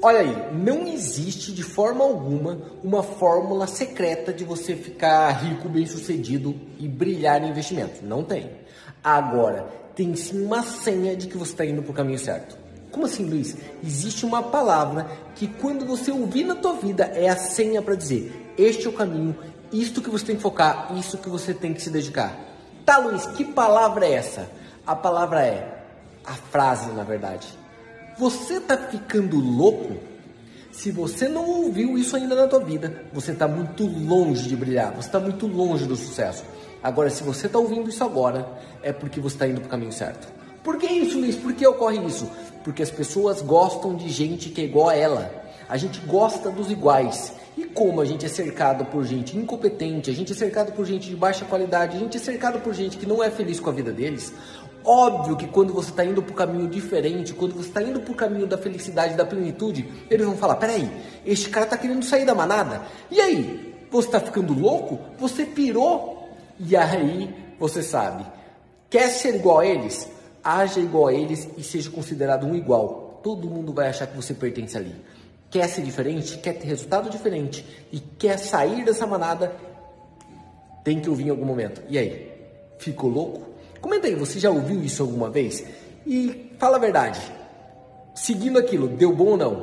Olha aí, não existe de forma alguma uma fórmula secreta de você ficar rico, bem-sucedido e brilhar em investimentos. Não tem. Agora, tem sim uma senha de que você está indo para o caminho certo. Como assim, Luiz? Existe uma palavra que quando você ouvir na tua vida é a senha para dizer este é o caminho, isto que você tem que focar, isso que você tem que se dedicar. Tá, Luiz, que palavra é essa? A palavra é a frase, na verdade. Você tá ficando louco? Se você não ouviu isso ainda na tua vida, você tá muito longe de brilhar, você tá muito longe do sucesso. Agora, se você tá ouvindo isso agora, é porque você tá indo pro caminho certo. Por que isso, Luiz? Por que ocorre isso? Porque as pessoas gostam de gente que é igual a ela. A gente gosta dos iguais. E como a gente é cercado por gente incompetente, a gente é cercado por gente de baixa qualidade, a gente é cercado por gente que não é feliz com a vida deles, óbvio que quando você está indo para o caminho diferente, quando você está indo para o caminho da felicidade, da plenitude, eles vão falar, peraí, este cara está querendo sair da manada? E aí? Você está ficando louco? Você pirou? E aí, você sabe, quer ser igual a eles? Haja igual a eles e seja considerado um igual. Todo mundo vai achar que você pertence ali. Quer ser diferente, quer ter resultado diferente e quer sair dessa manada, tem que ouvir em algum momento. E aí, ficou louco? Comenta aí, você já ouviu isso alguma vez? E fala a verdade, seguindo aquilo, deu bom ou não?